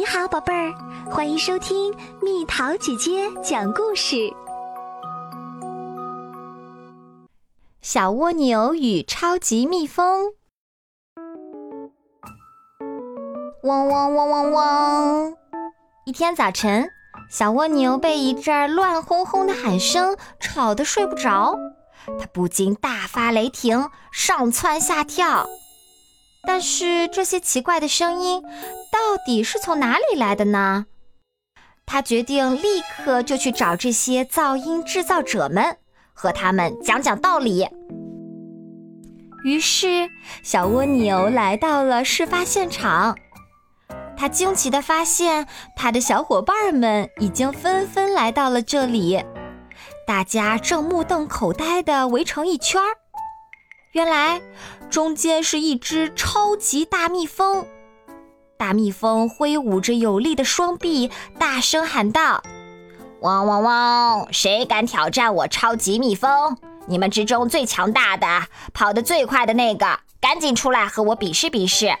你好，宝贝儿，欢迎收听蜜桃姐姐讲故事。小蜗牛与超级蜜蜂。嗡嗡嗡嗡嗡！一天早晨，小蜗牛被一阵乱哄哄的喊声吵得睡不着，它不禁大发雷霆，上蹿下跳。但是这些奇怪的声音到底是从哪里来的呢？他决定立刻就去找这些噪音制造者们，和他们讲讲道理。于是，小蜗牛来到了事发现场。他惊奇地发现，他的小伙伴们已经纷纷来到了这里，大家正目瞪口呆地围成一圈儿。原来中间是一只超级大蜜蜂，大蜜蜂挥舞着有力的双臂，大声喊道：汪汪汪，谁敢挑战我超级蜜蜂？你们之中最强大的，跑得最快的那个，赶紧出来和我比试比试，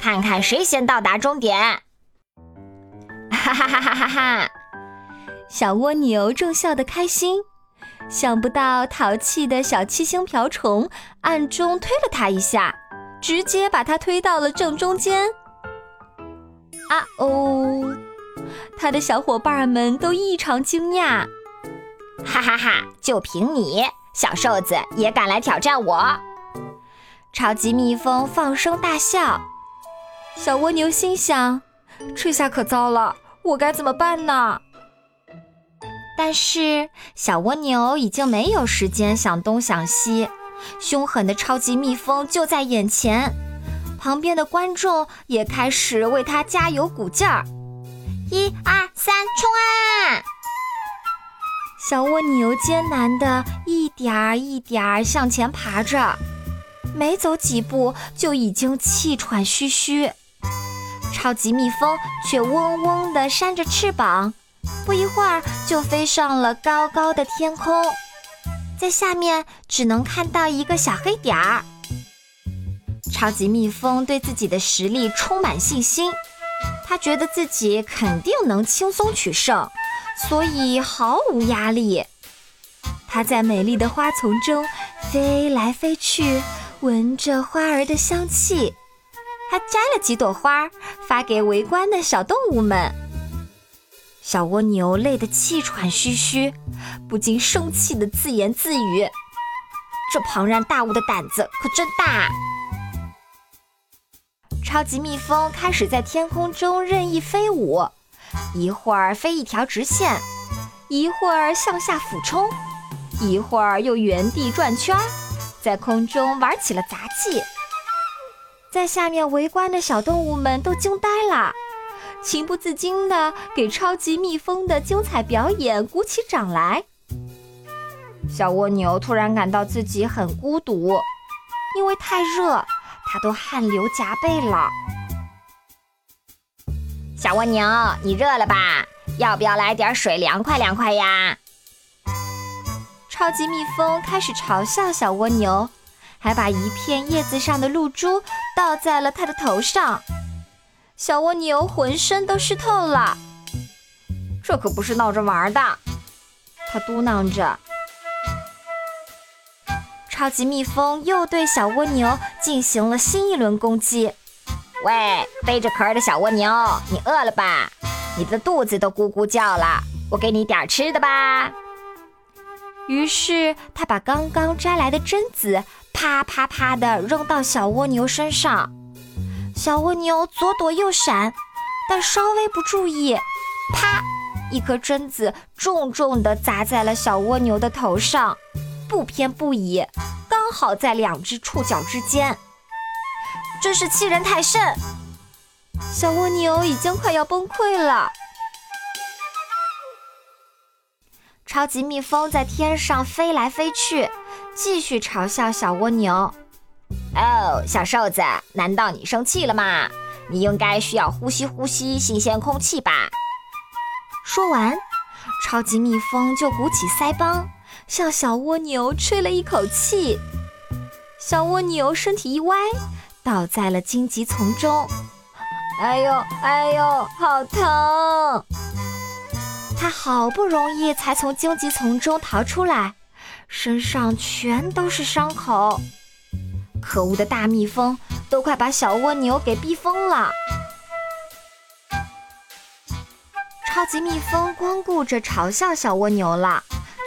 看看谁先到达终点。哈哈哈哈哈哈！小蜗牛正笑得开心，想不到淘气的小七星瓢虫暗中推了他一下，直接把他推到了正中间。啊哦！他的小伙伴们都异常惊讶。哈哈哈！就凭你，小瘦子也敢来挑战我？超级蜜蜂放声大笑。小蜗牛心想：这下可糟了，我该怎么办呢？但是小蜗牛已经没有时间想东想西，凶狠的超级蜜蜂就在眼前，旁边的观众也开始为它加油鼓劲儿。1、2、3，冲啊！小蜗牛艰难地一点儿一点儿向前爬着，没走几步就已经气喘吁吁。超级蜜蜂却嗡嗡地扇着翅膀，不一会儿就飞上了高高的天空，在下面只能看到一个小黑点儿。超级蜜蜂对自己的实力充满信心，他觉得自己肯定能轻松取胜，所以毫无压力。他在美丽的花丛中飞来飞去，闻着花儿的香气，他摘了几朵花发给围观的小动物们。小蜗牛累得气喘吁吁，不禁生气地自言自语：这庞然大物的胆子可真大。超级蜜蜂开始在天空中任意飞舞，一会儿飞一条直线，一会儿向下俯冲，一会儿又原地转圈，在空中玩起了杂技。在下面围观的小动物们都惊呆了，情不自禁地给超级蜜蜂的精彩表演鼓起掌来。小蜗牛突然感到自己很孤独，因为太热，它都汗流浃背了。小蜗牛，你热了吧？要不要来点水凉快凉快呀？超级蜜蜂开始嘲笑小蜗牛，还把一片叶子上的露珠倒在了它的头上。小蜗牛浑身都湿透了，这可不是闹着玩的，它嘟囔着。超级蜜蜂又对小蜗牛进行了新一轮攻击。喂，背着壳的小蜗牛，你饿了吧？你的肚子都咕咕叫了，我给你点吃的吧。于是它把刚刚摘来的榛子啪啪啪地扔到小蜗牛身上。小蜗牛左躲右闪，但稍微不注意，啪！一颗榛子重重地砸在了小蜗牛的头上，不偏不倚，刚好在两只触角之间。真是欺人太甚！小蜗牛已经快要崩溃了。超级蜜蜂在天上飞来飞去，继续嘲笑小蜗牛。哦，小瘦子，难道你生气了吗？你应该需要呼吸呼吸新鲜空气吧。说完，超级蜜蜂就鼓起腮帮，向小蜗牛吹了一口气。小蜗牛身体一歪，倒在了荆棘丛中。哎呦哎呦，好疼！他好不容易才从荆棘丛中逃出来，身上全都是伤口。可恶的大蜜蜂都快把小蜗牛给逼疯了。超级蜜蜂光顾着嘲笑小蜗牛了，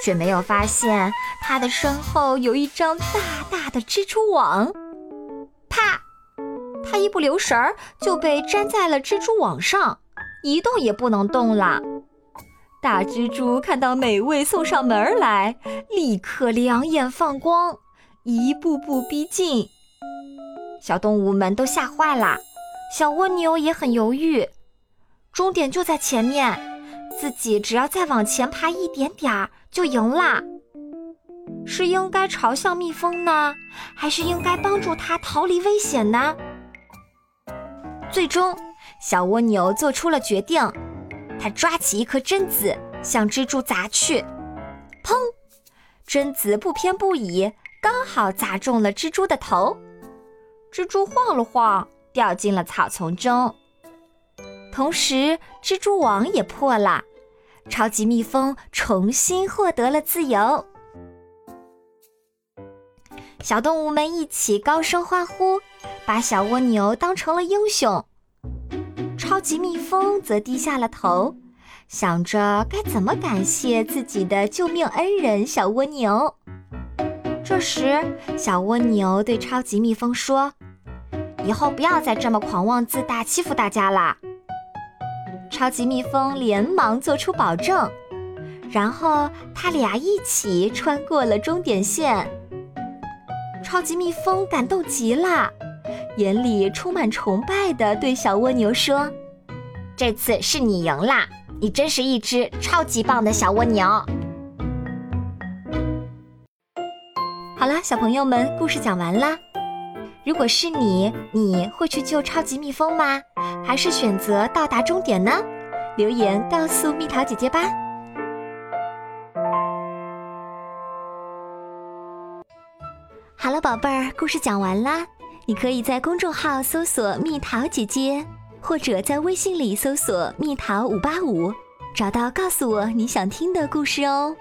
却没有发现它的身后有一张大大的蜘蛛网。啪！它一不留神就被粘在了蜘蛛网上，一动也不能动了。大蜘蛛看到美味送上门来，立刻两眼放光，一步步逼近。小动物们都吓坏了，小蜗牛也很犹豫。终点就在前面，自己只要再往前爬一点点就赢啦。是应该嘲笑蜜蜂呢，还是应该帮助它逃离危险呢？最终，小蜗牛做出了决定。他抓起一颗榛子向蜘蛛砸去，砰！榛子不偏不倚，刚好砸中了蜘蛛的头。蜘蛛晃了晃，掉进了草丛中。同时，蜘蛛网也破了，超级蜜蜂重新获得了自由。小动物们一起高声欢呼，把小蜗牛当成了英雄。超级蜜蜂则低下了头，想着该怎么感谢自己的救命恩人小蜗牛。这时，小蜗牛对超级蜜蜂说：“以后不要再这么狂妄自大欺负大家啦。”超级蜜蜂连忙做出保证，然后他俩一起穿过了终点线。超级蜜蜂感动极了，眼里充满崇拜地对小蜗牛说：“这次是你赢啦，你真是一只超级棒的小蜗牛。”好啦，小朋友们，故事讲完啦。如果是你，你会去救超级蜜蜂吗？还是选择到达终点呢？留言告诉蜜桃姐姐吧。好了，宝贝儿，故事讲完啦。你可以在公众号搜索蜜桃姐姐，或者在微信里搜索蜜桃585，找到告诉我你想听的故事哦。